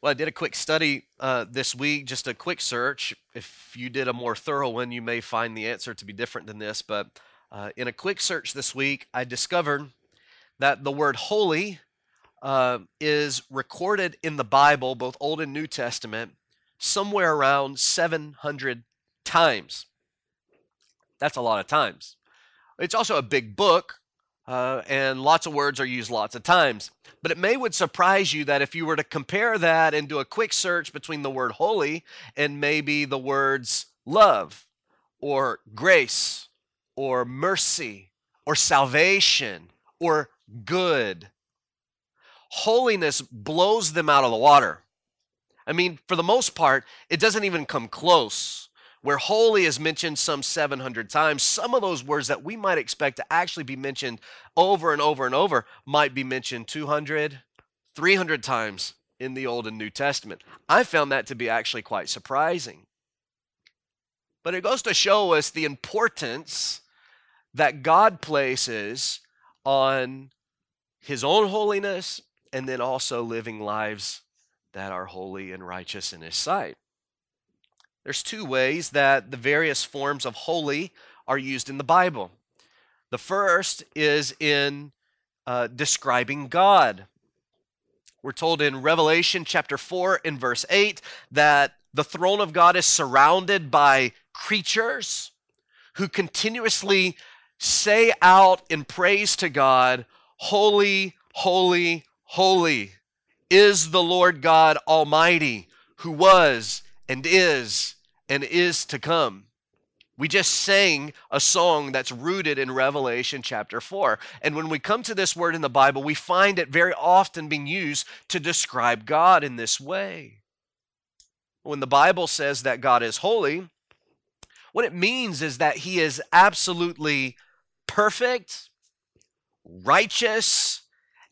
Well, I did a quick study this week, just a quick search. If you did a more thorough one, you may find the answer to be different than this. But in a quick search this week, I discovered that the word holy is recorded in the Bible, both Old and New Testament, somewhere around 700 times. That's a lot of times. It's also a big book, and lots of words are used lots of times. But it may would surprise you that if you were to compare that and do a quick search between the word holy and maybe the words love or grace or mercy or salvation or good, holiness blows them out of the water. I mean, for the most part, it doesn't even come close. Where holy is mentioned some 700 times, some of those words that we might expect to actually be mentioned over and over and over might be mentioned 200, 300 times in the Old and New Testament. I found that to be actually quite surprising. But it goes to show us the importance that God places on his own holiness and then also living lives that are holy and righteous in his sight. There's two ways that the various forms of holy are used in the Bible. The first is in describing God. We're told in Revelation chapter 4 and verse 8 that the throne of God is surrounded by creatures who continuously say out in praise to God, "Holy, holy, holy is the Lord God Almighty, who was and is to come." We just sang a song that's rooted in Revelation chapter 4. And when we come to this word in the Bible, we find it very often being used to describe God in this way. When the Bible says that God is holy, what it means is that he is absolutely perfect, righteous,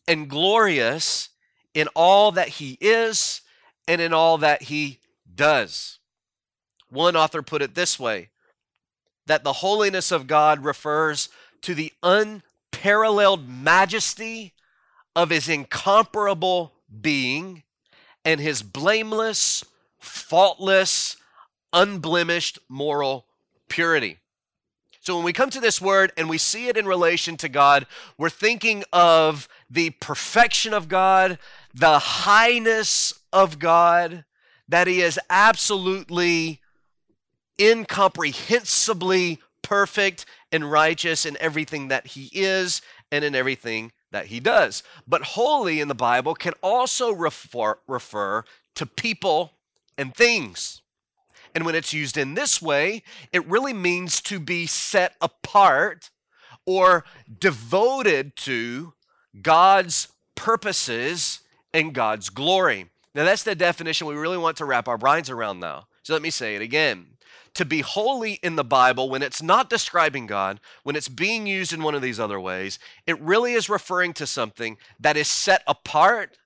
and glorious in all that he is and in all that he does. One author put it this way, that the holiness of God refers to the unparalleled majesty of his incomparable being and his blameless, faultless, unblemished moral purity. So when we come to this word and we see it in relation to God, we're thinking of the perfection of God, the highness of God, that he is absolutely, incomprehensibly perfect and righteous in everything that he is and in everything that he does. But holy in the Bible can also refer to people and things. And when it's used in this way, it really means to be set apart or devoted to God's purposes and God's glory. Now, that's the definition we really want to wrap our minds around now. So let me say it again. To be holy in the Bible, when it's not describing God, when it's being used in one of these other ways, it really is referring to something that is set apart,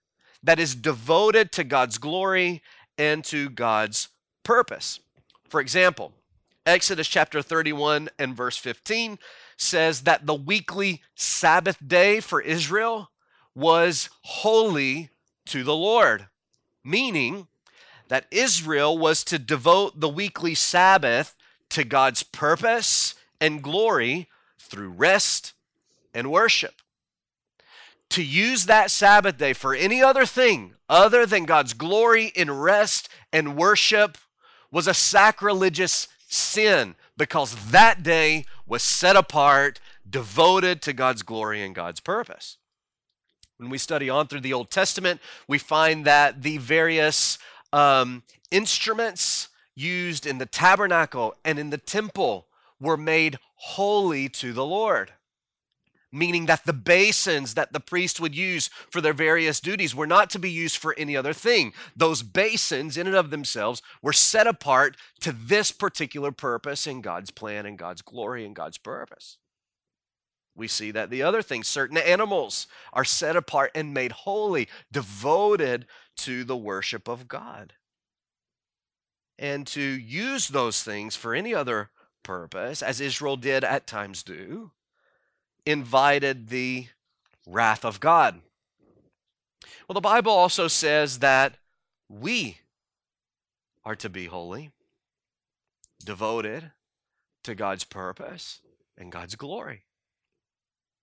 that is devoted to God's glory and to God's purpose. For example, Exodus chapter 31 and verse 15 says that the weekly Sabbath day for Israel was holy to the Lord, meaning that Israel was to devote the weekly Sabbath to God's purpose and glory through rest and worship. To use that Sabbath day for any other thing other than God's glory in rest and worship was a sacrilegious sin, because that day was set apart, devoted to God's glory and God's purpose. When we study on through the Old Testament, we find that the various instruments used in the tabernacle and in the temple were made holy to the Lord, meaning that the basins that the priest would use for their various duties were not to be used for any other thing. Those basins in and of themselves were set apart to this particular purpose in God's plan and God's glory and God's purpose. We see that the other thing, certain animals are set apart and made holy, devoted to the worship of God. And to use those things for any other purpose, as Israel did at times do, invited the wrath of God. Well, the Bible also says that We are to be holy, devoted to God's purpose and God's glory.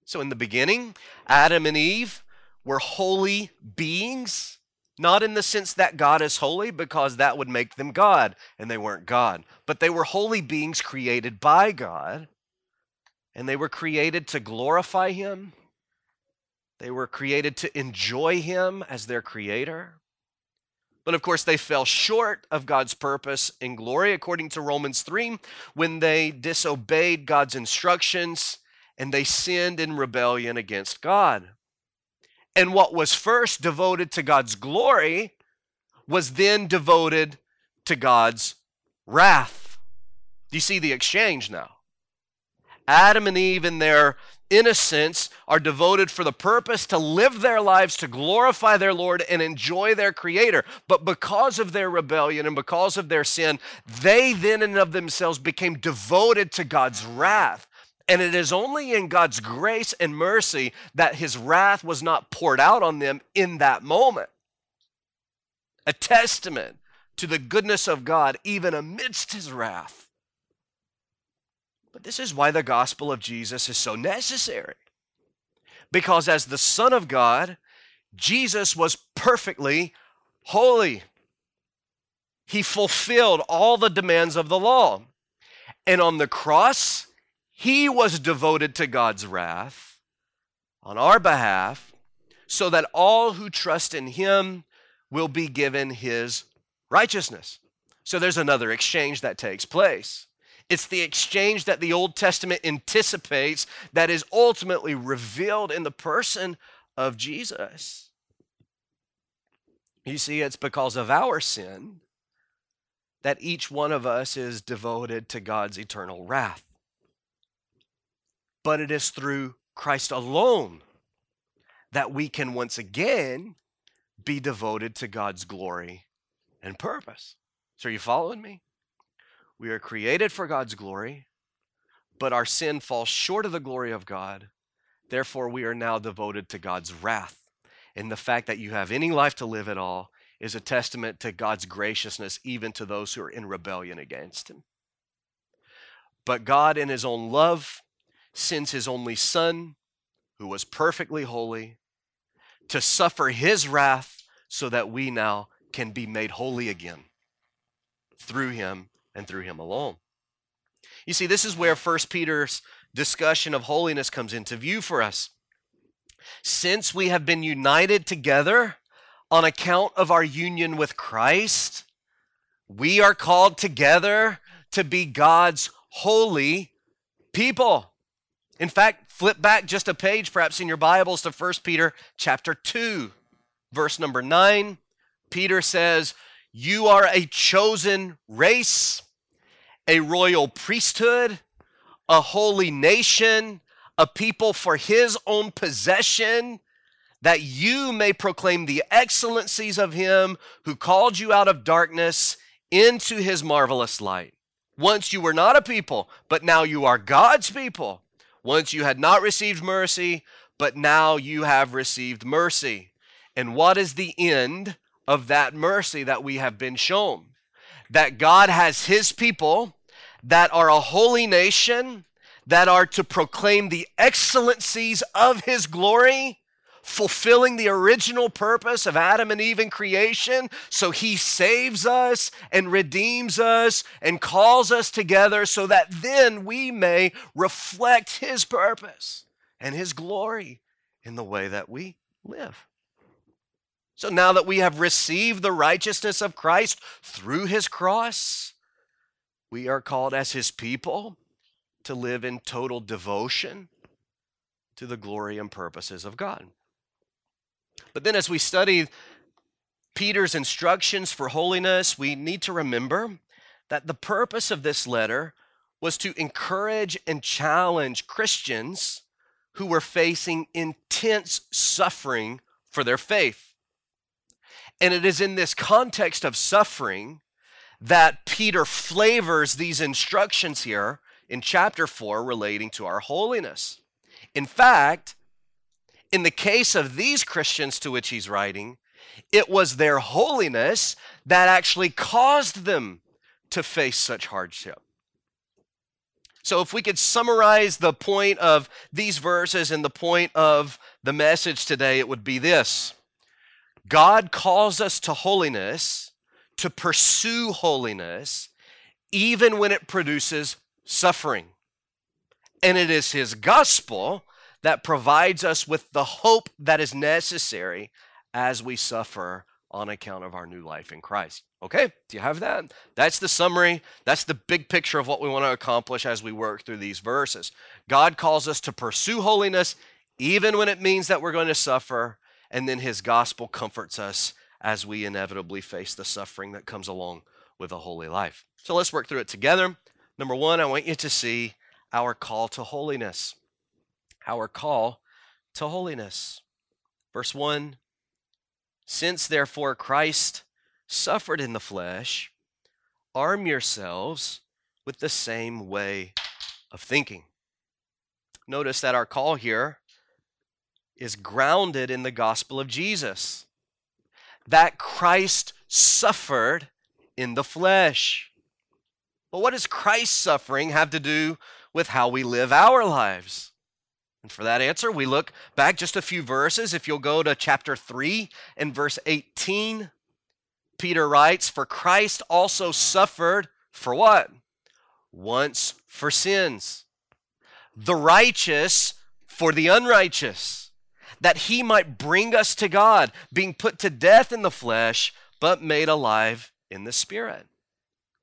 So in the beginning, Adam and Eve were holy beings, not in the sense that God is holy, because that would make them God, and they weren't God. But they were holy beings created by God, and they were created to glorify Him. They were created to enjoy Him as their creator. But of course, they fell short of God's purpose and glory, according to Romans 3, when they disobeyed God's instructions and they sinned in rebellion against God. And what was first devoted to God's glory was then devoted to God's wrath. Do you see the exchange now? Adam and Eve in their innocence are devoted for the purpose to live their lives to glorify their Lord and enjoy their Creator. But because of their rebellion and because of their sin, they then and of themselves became devoted to God's wrath. And it is only in God's grace and mercy that His wrath was not poured out on them in that moment. A testament to the goodness of God even amidst His wrath. But this is why the gospel of Jesus is so necessary. Because as the Son of God, Jesus was perfectly holy. He fulfilled all the demands of the law. And on the cross, He was devoted to God's wrath on our behalf, so that all who trust in Him will be given His righteousness. So there's another exchange that takes place. It's the exchange that the Old Testament anticipates that is ultimately revealed in the person of Jesus. You see, it's because of our sin that each one of us is devoted to God's eternal wrath. But it is through Christ alone that we can once again be devoted to God's glory and purpose. So are you following me? We are created for God's glory, but our sin falls short of the glory of God. Therefore, we are now devoted to God's wrath. And the fact that you have any life to live at all is a testament to God's graciousness, even to those who are in rebellion against Him. But God, in His own love, sends His only Son, who was perfectly holy, to suffer His wrath so that we now can be made holy again through Him. And through Him alone. You see, this is where 1 Peter's discussion of holiness comes into view for us. Since we have been united together on account of our union with Christ, we are called together to be God's holy people. In fact, flip back just a page perhaps in your Bibles to 1 Peter chapter 2, verse number 9. Peter says, "You are a chosen race, a royal priesthood, a holy nation, a people for His own possession, that you may proclaim the excellencies of Him who called you out of darkness into His marvelous light. Once you were not a people, but now you are God's people. Once you had not received mercy, but now you have received mercy." And what is the end of that mercy that we have been shown? That God has His people that are a holy nation, that are to proclaim the excellencies of His glory, fulfilling the original purpose of Adam and Eve in creation. So He saves us and redeems us and calls us together so that then we may reflect His purpose and His glory in the way that we live. So now that we have received the righteousness of Christ through His cross, we are called as His people to live in total devotion to the glory and purposes of God. But then as we study Peter's instructions for holiness, we need to remember that the purpose of this letter was to encourage and challenge Christians who were facing intense suffering for their faith. And it is in this context of suffering that Peter flavors these instructions here in chapter 4 relating to our holiness. In fact, in the case of these Christians to which he's writing, It was their holiness that actually caused them to face such hardship. So if we could summarize the point of these verses and the point of the message today, it would be this. God calls us to holiness, to pursue holiness, even when it produces suffering. And it is his gospel that provides us with the hope that is necessary as we suffer on account of our new life in Christ. Okay, do you have that? That's the summary. That's the big picture of what we want to accomplish as we work through these verses. God calls us to pursue holiness, even when it means that we're going to suffer, and then his gospel comforts us as we inevitably face the suffering that comes along with a holy life. So let's work through it together. Number one, I want you to see our call to holiness. Our call to holiness. Verse 1, since therefore Christ suffered in the flesh, arm yourselves with the same way of thinking. Notice that our call here is grounded in the gospel of Jesus, that Christ suffered in the flesh. But what does Christ's suffering have to do with how we live our lives? And for that answer, we look back just a few verses. If you'll go to chapter 3 and verse 18, Peter writes, "For Christ also suffered for what? Once for sins, the righteous for the unrighteous, that he might bring us to God, being put to death in the flesh, but made alive in the Spirit."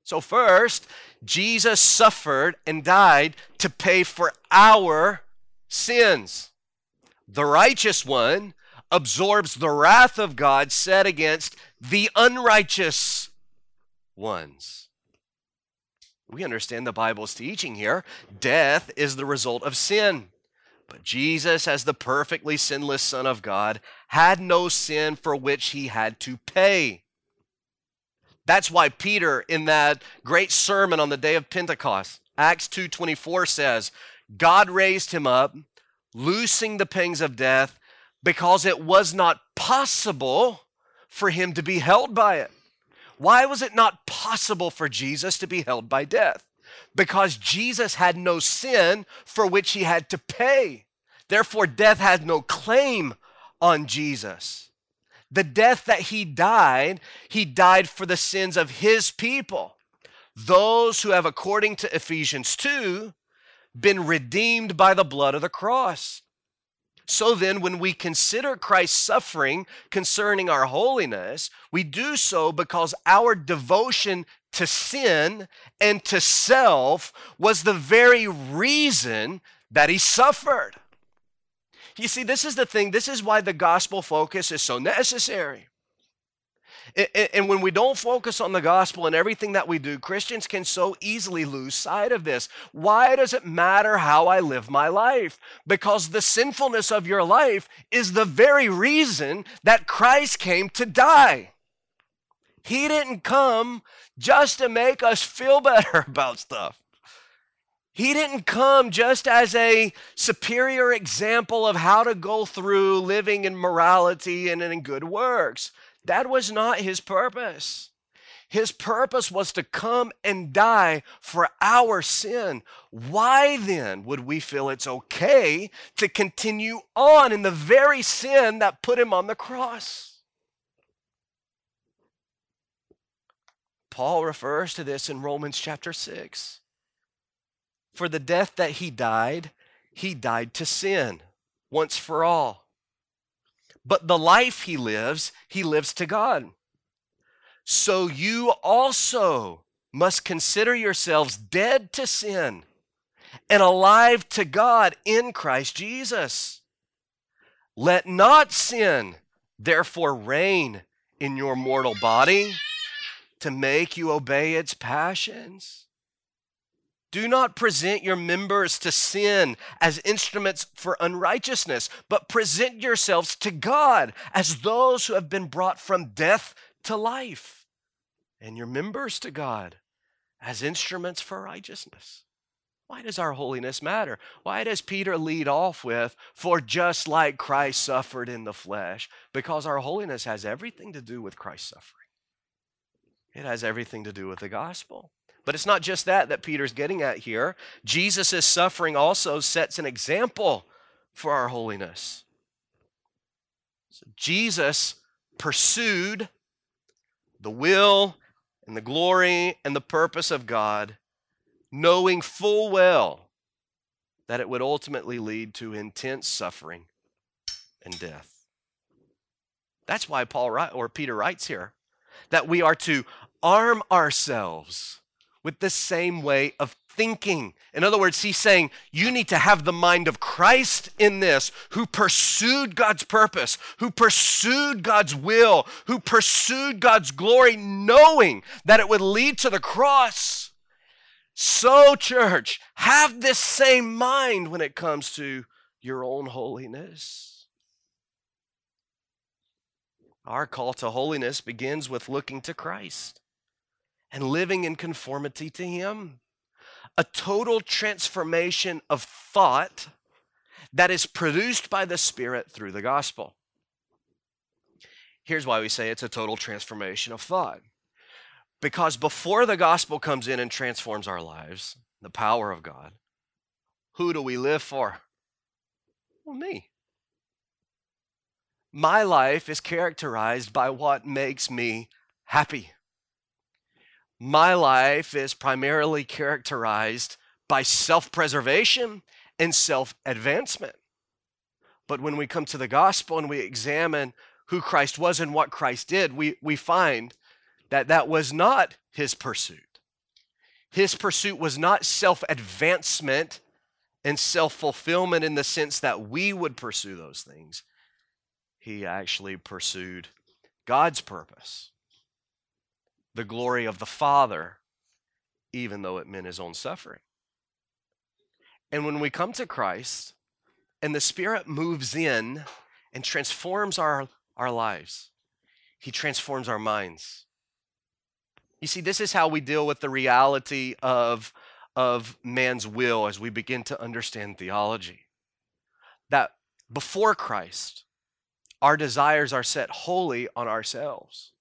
So first, Jesus suffered and died to pay for our sins. The righteous one absorbs the wrath of God set against the unrighteous ones. We understand the Bible's teaching here. Death is the result of sin. But Jesus, as the perfectly sinless Son of God, had no sin for which he had to pay. That's why Peter, in that great sermon on the day of Pentecost, Acts 2:24 says, God raised him up, loosing the pangs of death, because it was not possible for him to be held by it. Why was it not possible for Jesus to be held by death? Because Jesus had no sin for which he had to pay. Therefore, death had no claim on Jesus. The death that he died for the sins of his people, those who have, according to Ephesians 2, been redeemed by the blood of the cross. So then, when we consider Christ's suffering concerning our holiness, we do so because our devotion to sin and to self was the very reason that he suffered. You see, this is the thing. This is why the gospel focus is so necessary. And when we don't focus on the gospel in everything that we do, Christians can so easily lose sight of this. Why does it matter how I live my life? Because the sinfulness of your life is the very reason that Christ came to die. He didn't come just to make us feel better about stuff. He didn't come just as a superior example of how to go through living in morality and in good works. That was not his purpose. His purpose was to come and die for our sin. Why then would we feel it's okay to continue on in the very sin that put him on the cross? Paul refers to this in Romans chapter 6. For the death that he died to sin once for all. But the life he lives to God. So you also must consider yourselves dead to sin and alive to God in Christ Jesus. Let not sin, therefore, reign in your mortal body to make you obey its passions. Do not present your members to sin as instruments for unrighteousness, but present yourselves to God as those who have been brought from death to life, and your members to God as instruments for righteousness. Why does our holiness matter? Why does Peter lead off with, for just like Christ suffered in the flesh? Because our holiness has everything to do with Christ's suffering. It has everything to do with the gospel. But it's not just that Peter's getting at here. Jesus' suffering also sets an example for our holiness. So Jesus pursued the will and the glory and the purpose of God, knowing full well that it would ultimately lead to intense suffering and death. That's why Peter writes here that we are to arm ourselves with the same way of thinking. In other words, he's saying you need to have the mind of Christ in this, who pursued God's purpose, who pursued God's will, who pursued God's glory, knowing that it would lead to the cross. So, church, have this same mind when it comes to your own holiness. Our call to holiness begins with looking to Christ and living in conformity to Him. A total transformation of thought that is produced by the Spirit through the gospel. Here's why we say it's a total transformation of thought. Because before the gospel comes in and transforms our lives, the power of God, who do we live for? Well, me. My life is characterized by what makes me happy. My life is primarily characterized by self-preservation and self-advancement. But when we come to the gospel and we examine who Christ was and what Christ did, we find that was not his pursuit. His pursuit was not self-advancement and self-fulfillment in the sense that we would pursue those things. He actually pursued God's purpose, the glory of the Father, even though it meant his own suffering. And when we come to Christ and the Spirit moves in and transforms our lives, He transforms our minds. You see, this is how we deal with the reality of man's will as we begin to understand theology. That before Christ, our desires are set wholly on ourselves.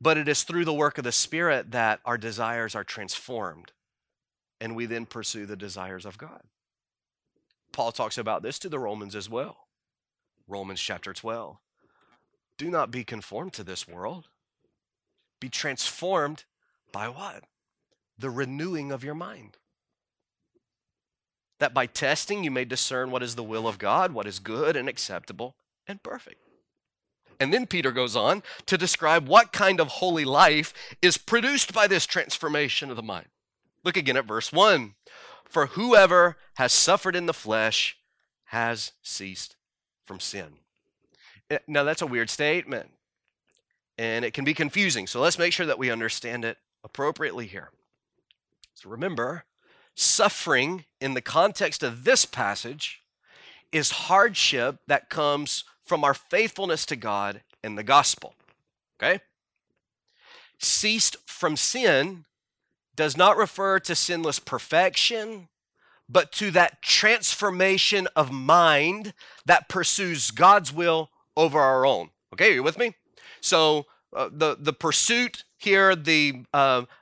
But it is through the work of the Spirit that our desires are transformed, and we then pursue the desires of God. Paul talks about this to the Romans as well. Romans chapter 12. Do not be conformed to this world. Be transformed by what? The renewing of your mind. That by testing you may discern what is the will of God, what is good and acceptable and perfect. And then Peter goes on to describe what kind of holy life is produced by this transformation of the mind. Look again at verse 1. For whoever has suffered in the flesh has ceased from sin. Now that's a weird statement, and it can be confusing. So let's make sure that we understand it appropriately here. So remember, suffering in the context of this passage is hardship that comes from our faithfulness to God and the gospel, okay? Ceased from sin does not refer to sinless perfection, but to that transformation of mind that pursues God's will over our own. Okay, are you with me? So the pursuit here, the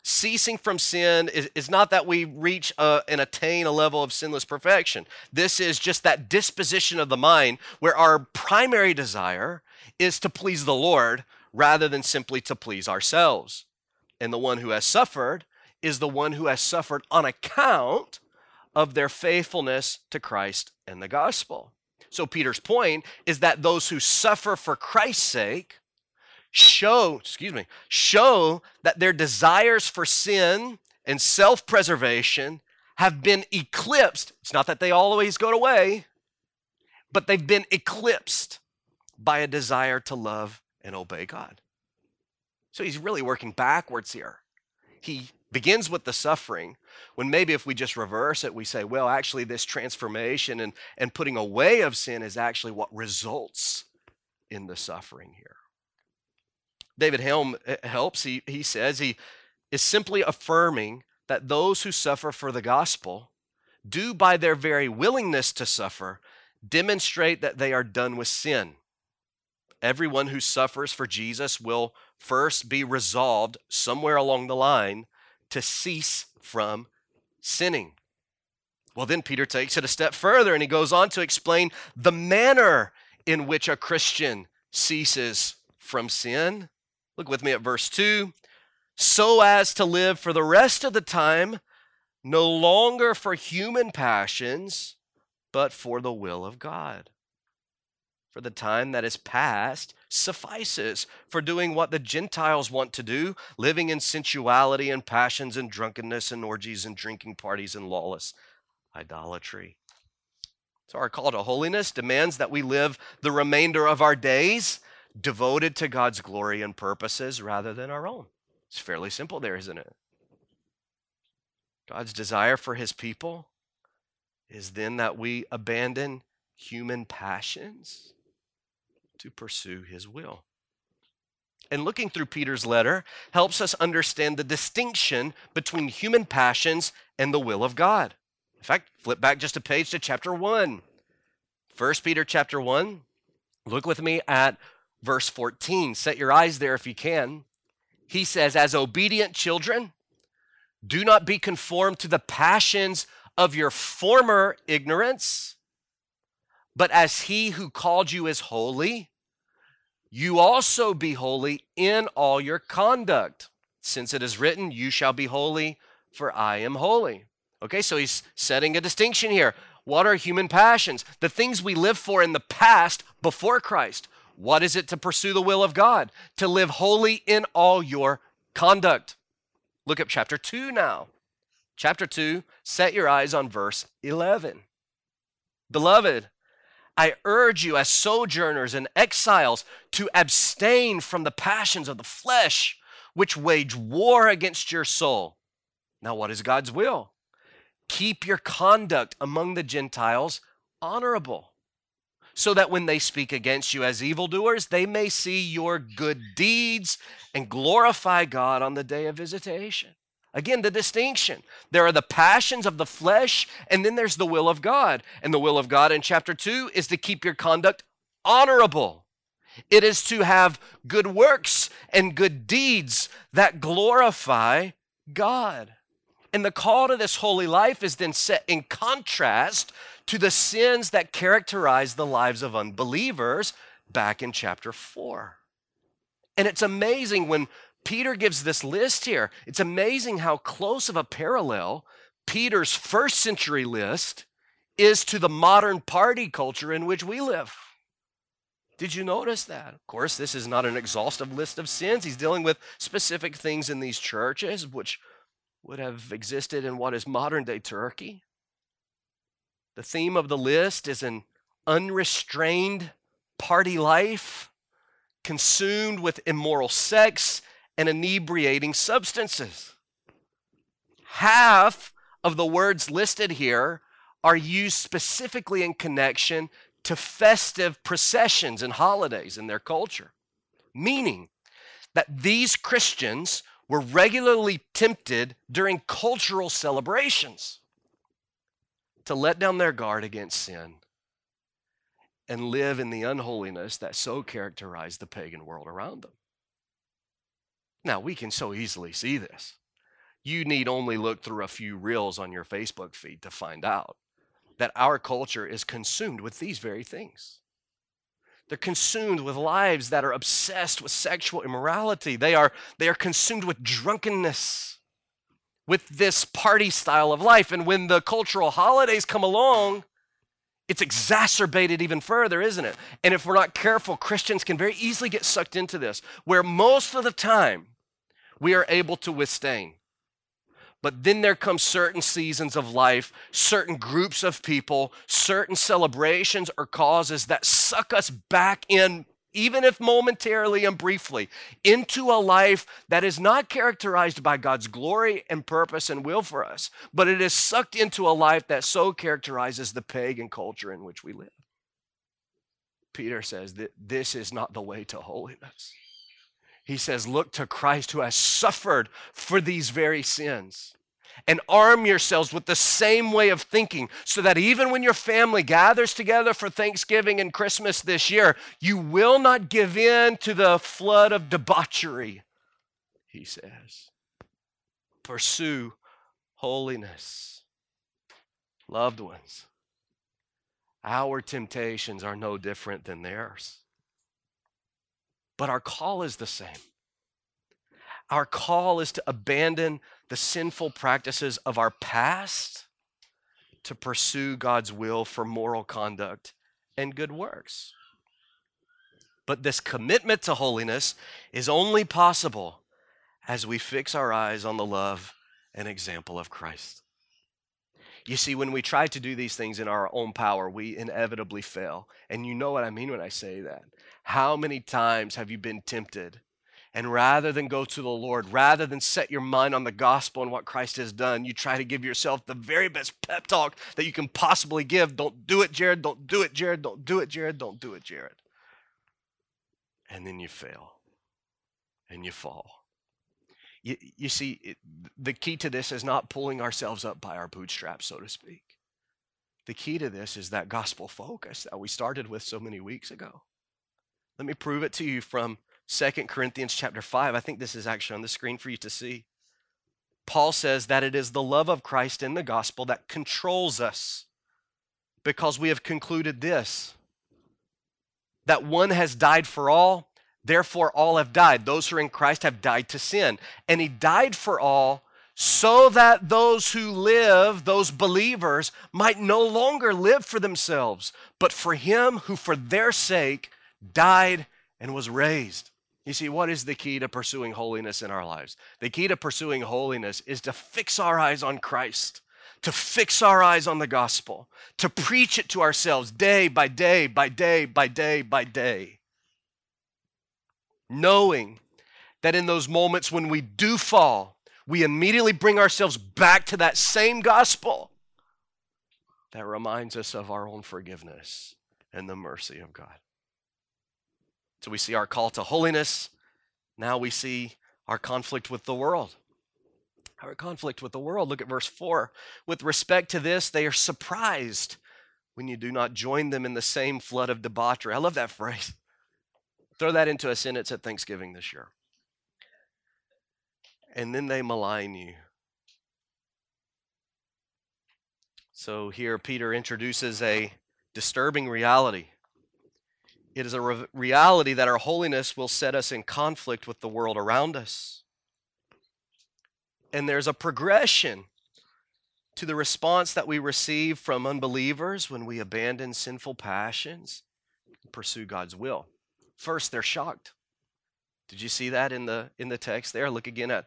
ceasing from sin is not that we reach and attain a level of sinless perfection. This is just that disposition of the mind where our primary desire is to please the Lord rather than simply to please ourselves. And the one who has suffered is the one who has suffered on account of their faithfulness to Christ and the gospel. So Peter's point is that those who suffer for Christ's sake show that their desires for sin and self-preservation have been eclipsed. It's not that they always go away, but they've been eclipsed by a desire to love and obey God. So he's really working backwards here. He begins with the suffering, when maybe if we just reverse it, we say, well, actually this transformation and putting away of sin is actually what results in the suffering here. David Helm helps. He says he is simply affirming that those who suffer for the gospel do, by their very willingness to suffer, demonstrate that they are done with sin. Everyone who suffers for Jesus will first be resolved somewhere along the line to cease from sinning. Well, then Peter takes it a step further and he goes on to explain the manner in which a Christian ceases from sin. Look with me at verse 2. So as to live for the rest of the time, no longer for human passions, but for the will of God. For the time that is past suffices for doing what the Gentiles want to do, living in sensuality and passions and drunkenness and orgies and drinking parties and lawless idolatry. So our call to holiness demands that we live the remainder of our days devoted to God's glory and purposes rather than our own. It's fairly simple there, isn't it? God's desire for his people is then that we abandon human passions to pursue his will. And looking through Peter's letter helps us understand the distinction between human passions and the will of God. In fact, flip back just a page to chapter 1. 1 Peter chapter 1, look with me at verse 14. Set your eyes there if you can. He says, as obedient children, do not be conformed to the passions of your former ignorance, but as he who called you is holy, you also be holy in all your conduct. Since it is written, you shall be holy, for I am holy. Okay, so he's setting a distinction here. What are human passions? The things we live for in the past before Christ. What is it to pursue the will of God? To live holy in all your conduct. Look at chapter 2 now. Chapter 2, set your eyes on verse 11. Beloved, I urge you as sojourners and exiles to abstain from the passions of the flesh, which wage war against your soul. Now, what is God's will? Keep your conduct among the Gentiles honorable, so that when they speak against you as evildoers, they may see your good deeds and glorify God on the day of visitation. Again, the distinction. There are the passions of the flesh, and then there's the will of God. And the will of God in chapter 2 is to keep your conduct honorable. It is to have good works and good deeds that glorify God. And the call to this holy life is then set in contrast to the sins that characterize the lives of unbelievers back in chapter 4. And it's amazing when Peter gives this list here. It's amazing how close of a parallel Peter's first century list is to the modern party culture in which we live. Did you notice that? Of course, this is not an exhaustive list of sins. He's dealing with specific things in these churches, which would have existed in what is modern day Turkey. The theme of the list is an unrestrained party life consumed with immoral sex and inebriating substances. Half of the words listed here are used specifically in connection to festive processions and holidays in their culture, meaning that these Christians were regularly tempted during cultural celebrations to let down their guard against sin and live in the unholiness that so characterized the pagan world around them. Now, we can so easily see this. You need only look through a few reels on your Facebook feed to find out that our culture is consumed with these very things. They're consumed with lives that are obsessed with sexual immorality. They are consumed with drunkenness, with this party style of life. And when the cultural holidays come along, it's exacerbated even further, isn't it? And if we're not careful, Christians can very easily get sucked into this, where most of the time we are able to withstand. But then there come certain seasons of life, certain groups of people, certain celebrations or causes that suck us back in, even if momentarily and briefly, into a life that is not characterized by God's glory and purpose and will for us, but it is sucked into a life that so characterizes the pagan culture in which we live. Peter says that this is not the way to holiness. He says, look to Christ who has suffered for these very sins and arm yourselves with the same way of thinking so that even when your family gathers together for Thanksgiving and Christmas this year, you will not give in to the flood of debauchery, he says. Pursue holiness. Loved ones, our temptations are no different than theirs. But our call is the same. Our call is to abandon the sinful practices of our past to pursue God's will for moral conduct and good works. But this commitment to holiness is only possible as we fix our eyes on the love and example of Christ. You see, when we try to do these things in our own power, we inevitably fail. And you know what I mean when I say that. How many times have you been tempted? And rather than go to the Lord, rather than set your mind on the gospel and what Christ has done, you try to give yourself the very best pep talk that you can possibly give. Don't do it, Jared. Don't do it, Jared. Don't do it, Jared. Don't do it, Jared. And then you fail and you fall. You see, the key to this is not pulling ourselves up by our bootstraps, so to speak. The key to this is that gospel focus that we started with so many weeks ago. Let me prove it to you from 2 Corinthians chapter 5. I think this is actually on the screen for you to see. Paul says that it is the love of Christ in the gospel that controls us, because we have concluded this, that one has died for all, therefore all have died. Those who are in Christ have died to sin. And he died for all so that those who live, those believers, might no longer live for themselves, but for him who for their sake died and was raised. You see, what is the key to pursuing holiness in our lives? The key to pursuing holiness is to fix our eyes on Christ, to fix our eyes on the gospel, to preach it to ourselves day by day by day by day by day. Knowing that in those moments when we do fall, we immediately bring ourselves back to that same gospel that reminds us of our own forgiveness and the mercy of God. So we see our call to holiness. Now we see our conflict with the world. Our conflict with the world. Look at verse 4. With respect to this, they are surprised when you do not join them in the same flood of debauchery. I love that phrase. Throw that into a sentence at Thanksgiving this year. And then they malign you. So here Peter introduces a disturbing reality. It is a reality that our holiness will set us in conflict with the world around us. And there's a progression to the response that we receive from unbelievers when we abandon sinful passions and pursue God's will. First, they're shocked. Did you see that in the text there? Look again at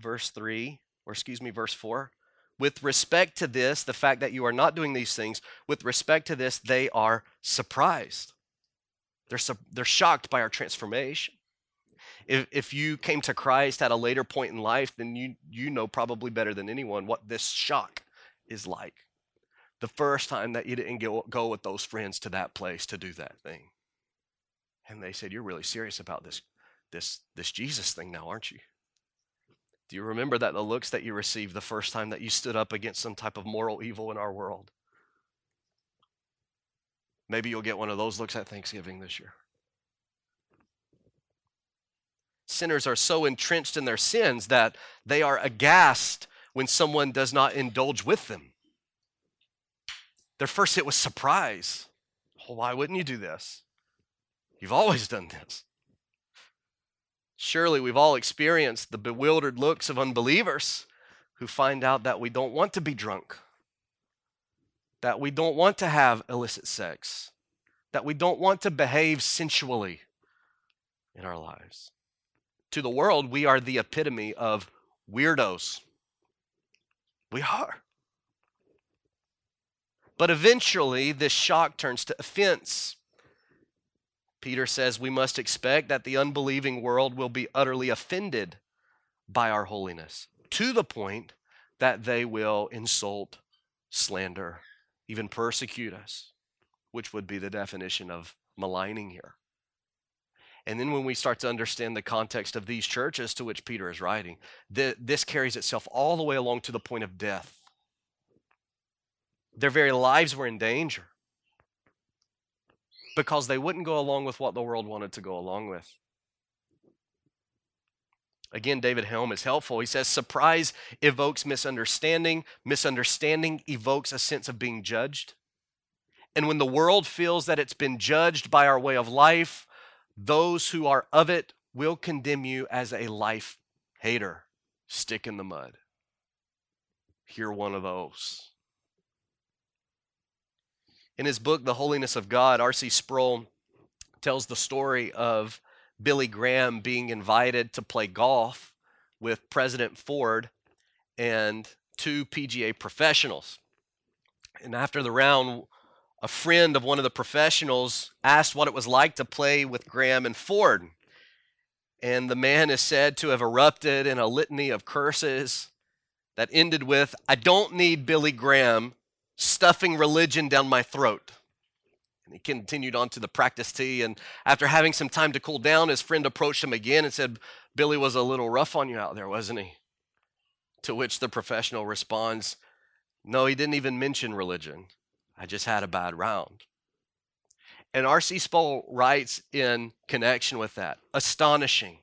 verse 4. With respect to this, the fact that you are not doing these things, with respect to this, they are surprised. They're shocked by our transformation. If you came to Christ at a later point in life, then you know probably better than anyone what this shock is like. The first time that you didn't go with those friends to that place to do that thing. And they said, you're really serious about this Jesus thing now, aren't you? Do you remember that the looks that you received the first time that you stood up against some type of moral evil in our world? Maybe you'll get one of those looks at Thanksgiving this year. Sinners are so entrenched in their sins that they are aghast when someone does not indulge with them. Their first hit was surprise. Oh, why wouldn't you do this? You've always done this. Surely we've all experienced the bewildered looks of unbelievers who find out that we don't want to be drunk, that we don't want to have illicit sex, that we don't want to behave sensually in our lives. To the world, we are the epitome of weirdos. We are. But eventually, this shock turns to offense. Peter says we must expect that the unbelieving world will be utterly offended by our holiness, to the point that they will insult, slander, even persecute us, which would be the definition of maligning here. And then when we start to understand the context of these churches to which Peter is writing, this carries itself all the way along to the point of death. Their very lives were in danger because they wouldn't go along with what the world wanted to go along with. Again, David Helm is helpful. He says, surprise evokes misunderstanding. Misunderstanding evokes a sense of being judged. And when the world feels that it's been judged by our way of life, those who are of it will condemn you as a life hater. Stick in the mud. You're one of those. In his book, The Holiness of God, R.C. Sproul tells the story of Billy Graham being invited to play golf with President Ford and two PGA professionals. And after the round, a friend of one of the professionals asked what it was like to play with Graham and Ford. And the man is said to have erupted in a litany of curses that ended with, "I don't need Billy Graham stuffing religion down my throat." And he continued on to the practice tee, and after having some time to cool down, his friend approached him again and said, "Billy was a little rough on you out there, wasn't he?" To which the professional responds, "No, he didn't even mention religion. I just had a bad round." And R.C. Sproul writes in connection with that, astonishing.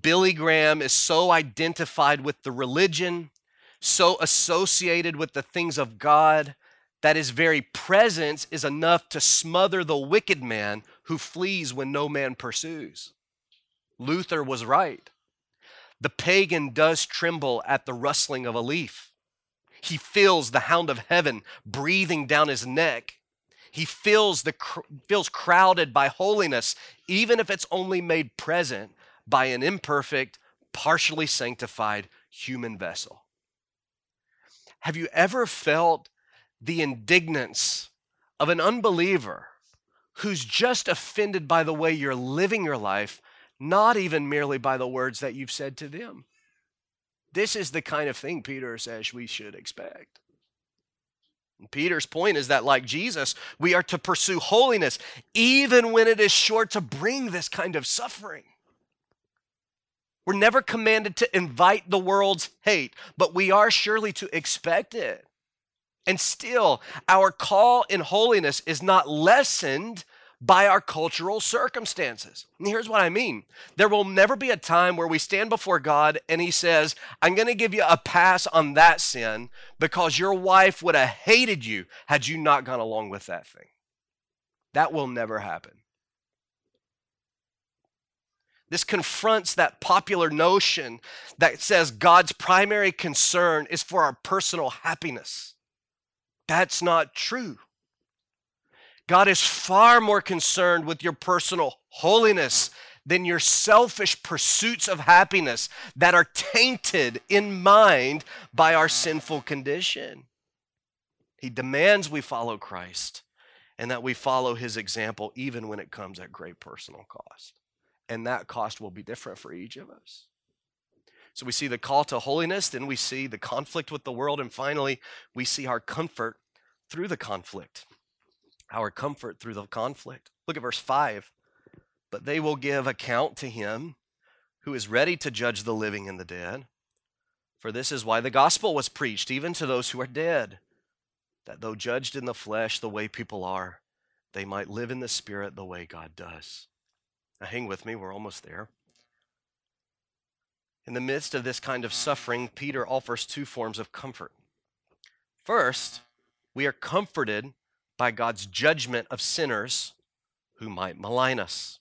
Billy Graham is so identified with the religion, so associated with the things of God, that his very presence is enough to smother the wicked man who flees when no man pursues. Luther was right. The pagan does tremble at the rustling of a leaf. He feels the hound of heaven breathing down his neck. He feels crowded by holiness, even if it's only made present by an imperfect, partially sanctified human vessel. Have you ever felt the indignance of an unbeliever who's just offended by the way you're living your life, not even merely by the words that you've said to them? This is the kind of thing Peter says we should expect. And Peter's point is that, like Jesus, we are to pursue holiness, even when it is sure to bring this kind of suffering. We're never commanded to invite the world's hate, but we are surely to expect it. And still, our call in holiness is not lessened by our cultural circumstances. And here's what I mean. There will never be a time where we stand before God and he says, "I'm going to give you a pass on that sin because your wife would have hated you had you not gone along with that thing." That will never happen. This confronts that popular notion that says God's primary concern is for our personal happiness. That's not true. God is far more concerned with your personal holiness than your selfish pursuits of happiness that are tainted in mind by our sinful condition. He demands we follow Christ and that we follow his example even when it comes at great personal cost. And that cost will be different for each of us. So we see the call to holiness, then we see the conflict with the world, and finally, we see our comfort through the conflict. Our comfort through the conflict. Look at verse 5. "But they will give account to him who is ready to judge the living and the dead. For this is why the gospel was preached, even to those who are dead, that though judged in the flesh the way people are, they might live in the spirit the way God does." Now hang with me, we're almost there. In the midst of this kind of suffering, Peter offers two forms of comfort. First, we are comforted by God's judgment of sinners who might malign us.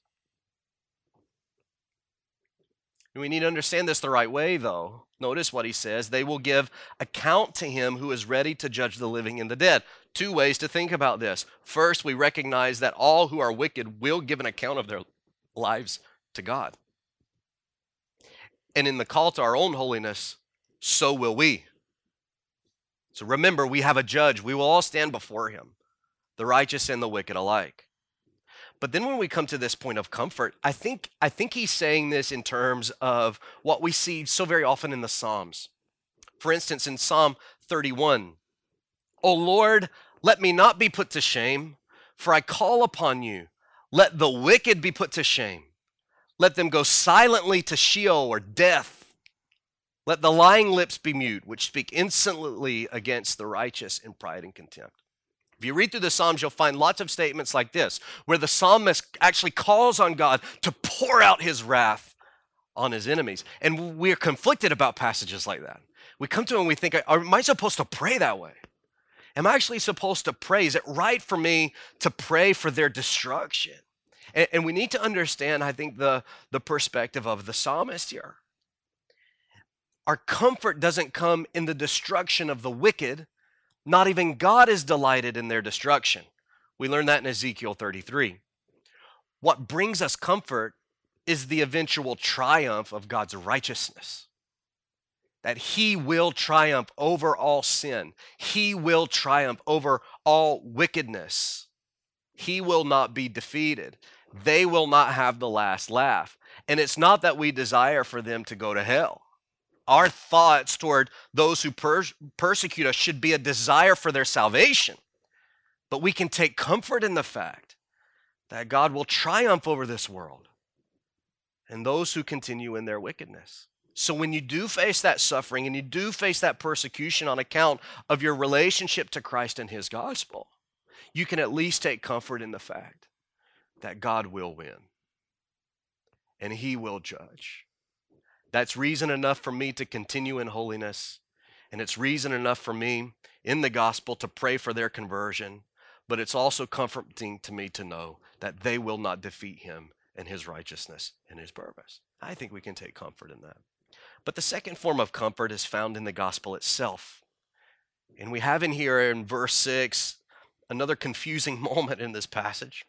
And we need to understand this the right way, though. Notice what he says. They will give account to him who is ready to judge the living and the dead. Two ways to think about this. First, we recognize that all who are wicked will give an account of their lives to God. And in the call to our own holiness, so will we. So remember, we have a judge. We will all stand before him, the righteous and the wicked alike. But then when we come to this point of comfort, I think he's saying this in terms of what we see so very often in the Psalms. For instance, in Psalm 31, "O Lord, let me not be put to shame, for I call upon you. Let the wicked be put to shame, Let them go silently to Sheol or death. Let the lying lips be mute, which speak insolently against the righteous in pride and contempt. If you read through the Psalms, you'll find lots of statements like this, where the psalmist actually calls on God to pour out his wrath on his enemies. And we're conflicted about passages like that. We come to him and we think, am I supposed to pray that way? Am I actually supposed to pray? Is it right for me to pray for their destruction? And we need to understand, I think, the perspective of the psalmist here. Our comfort doesn't come in the destruction of the wicked. Not even God is delighted in their destruction. We learn that in Ezekiel 33. What brings us comfort is the eventual triumph of God's righteousness. That he will triumph over all sin. He will triumph over all wickedness. He will not be defeated. They will not have the last laugh. And it's not that we desire for them to go to hell. Our thoughts toward those who persecute us should be a desire for their salvation. But we can take comfort in the fact that God will triumph over this world and those who continue in their wickedness. So when you do face that suffering and you do face that persecution on account of your relationship to Christ and his gospel, you can at least take comfort in the fact that God will win and he will judge. That's reason enough for me to continue in holiness, and it's reason enough for me in the gospel to pray for their conversion, but it's also comforting to me to know that they will not defeat him and his righteousness and his purpose. I think we can take comfort in that. But the second form of comfort is found in the gospel itself. And we have in here in verse 6 another confusing moment in this passage.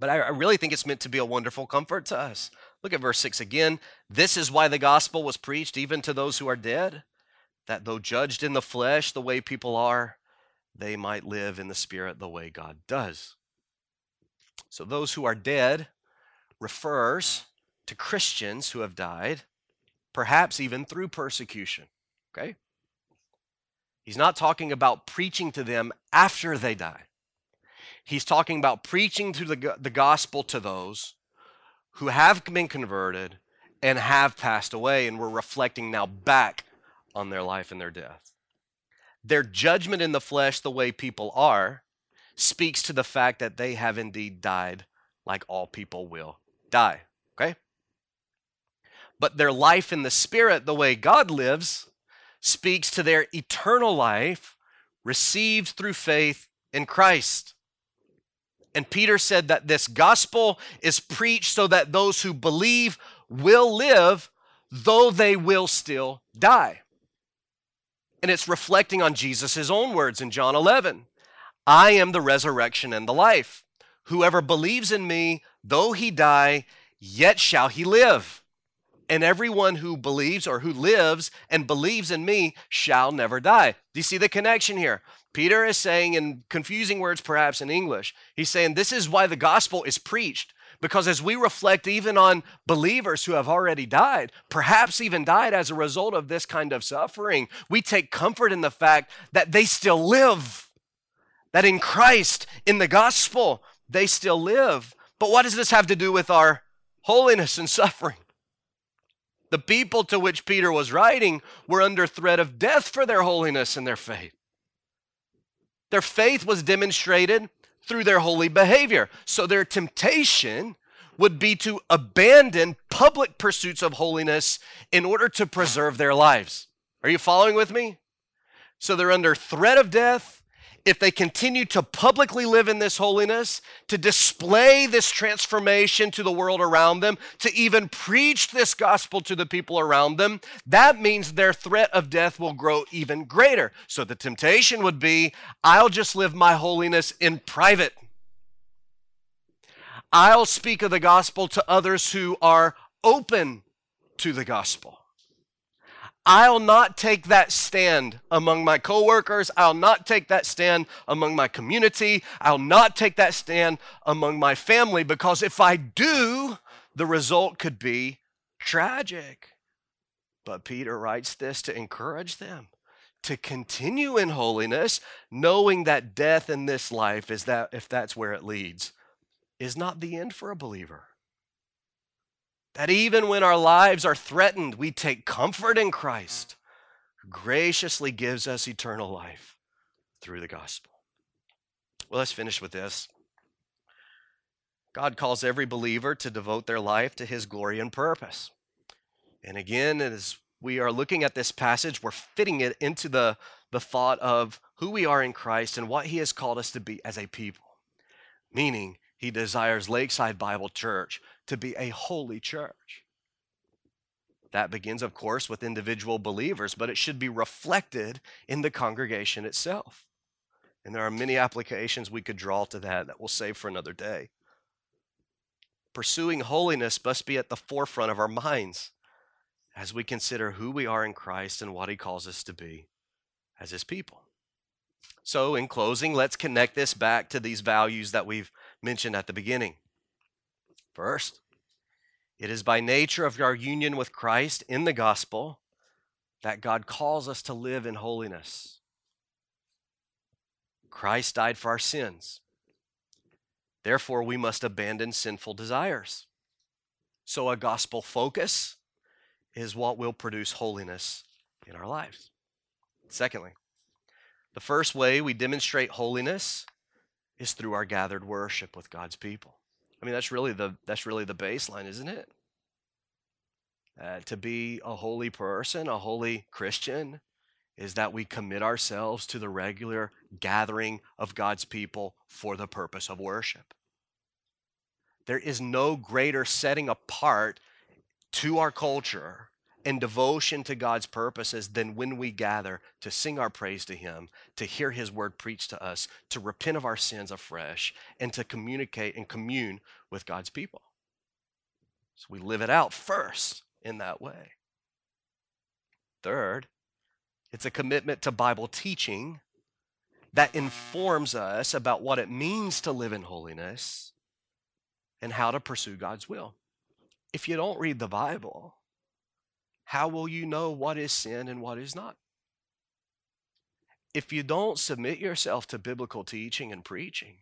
But I really think it's meant to be a wonderful comfort to us. Look at verse 6 again. This is why the gospel was preached even to those who are dead, that though judged in the flesh the way people are, they might live in the spirit the way God does. So those who are dead refers to Christians who have died, perhaps even through persecution, okay? He's not talking about preaching to them after they die. He's talking about preaching to the gospel to those who have been converted and have passed away and were reflecting now back on their life and their death. Their judgment in the flesh, the way people are, speaks to the fact that they have indeed died like all people will die, okay? But their life in the spirit, the way God lives, speaks to their eternal life received through faith in Christ. And Peter said that this gospel is preached so that those who believe will live, though they will still die. And it's reflecting on Jesus' own words in John 11. I am the resurrection and the life. Whoever believes in me, though he die, yet shall he live. And everyone who believes or who lives and believes in me shall never die. Do you see the connection here? Peter is saying, in confusing words perhaps in English, he's saying this is why the gospel is preached. Because as we reflect even on believers who have already died, perhaps even died as a result of this kind of suffering, we take comfort in the fact that they still live. That in Christ, in the gospel, they still live. But what does this have to do with our holiness and suffering? The people to which Peter was writing were under threat of death for their holiness and their faith. Their faith was demonstrated through their holy behavior. So their temptation would be to abandon public pursuits of holiness in order to preserve their lives. Are you following with me? So they're under threat of death. If they continue to publicly live in this holiness, to display this transformation to the world around them, to even preach this gospel to the people around them, that means their threat of death will grow even greater. So the temptation would be, I'll just live my holiness in private. I'll speak of the gospel to others who are open to the gospel. I'll not take that stand among my coworkers. I'll not take that stand among my community. I'll not take that stand among my family, because if I do, the result could be tragic. But Peter writes this to encourage them to continue in holiness, knowing that death in this life, is that if that's where it leads, is not the end for a believer. that even when our lives are threatened, we take comfort in Christ, who graciously gives us eternal life through the gospel. Well, let's finish with this. God calls every believer to devote their life to his glory and purpose. And again, as we are looking at this passage, we're fitting it into the thought of who we are in Christ and what he has called us to be as a people. Meaning, he desires Lakeside Bible Church to be a holy church. That begins, of course, with individual believers, but it should be reflected in the congregation itself. And there are many applications we could draw to that we'll save for another day. Pursuing holiness must be at the forefront of our minds as we consider who we are in Christ and what he calls us to be as his people. So in closing, let's connect this back to these values that we've mentioned at the beginning. First, it is by nature of our union with Christ in the gospel that God calls us to live in holiness. Christ died for our sins. Therefore, we must abandon sinful desires. So a gospel focus is what will produce holiness in our lives. Secondly, the first way we demonstrate holiness is through our gathered worship with God's people. I mean, that's really the baseline, isn't it? To be a holy person, a holy Christian, is that we commit ourselves to the regular gathering of God's people for the purpose of worship. There is no greater setting apart to our culture and devotion to God's purposes than when we gather to sing our praise to him, to hear his word preached to us, to repent of our sins afresh, and to communicate and commune with God's people. So we live it out first in that way. Third, it's a commitment to Bible teaching that informs us about what it means to live in holiness and how to pursue God's will. If you don't read the Bible, how will you know what is sin and what is not? If you don't submit yourself to biblical teaching and preaching,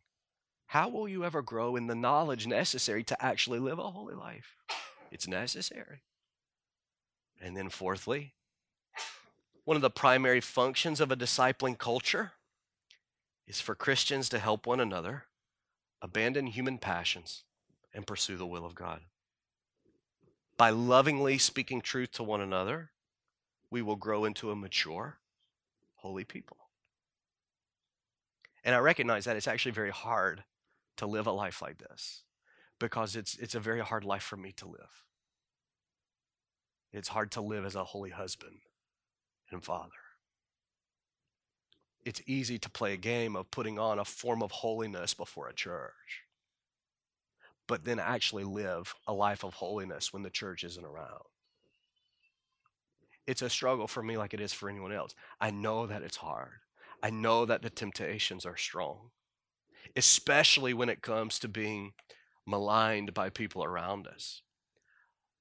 how will you ever grow in the knowledge necessary to actually live a holy life? It's necessary. And then fourthly, one of the primary functions of a discipling culture is for Christians to help one another, abandon human passions, and pursue the will of God. By lovingly speaking truth to one another, we will grow into a mature, holy people. And I recognize that it's actually very hard to live a life like this because it's a very hard life for me to live. It's hard to live as a holy husband and father. It's easy to play a game of putting on a form of holiness before a church, but then actually live a life of holiness when the church isn't around. It's a struggle for me like it is for anyone else. I know that it's hard. I know that the temptations are strong, especially when it comes to being maligned by people around us.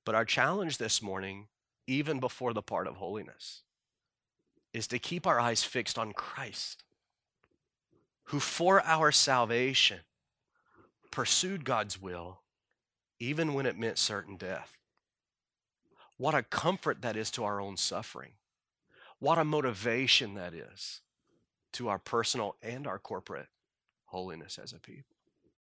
But our challenge this morning, even before the part of holiness, is to keep our eyes fixed on Christ, who for our salvation pursued God's will, even when it meant certain death. What a comfort that is to our own suffering. What a motivation that is to our personal and our corporate holiness as a people.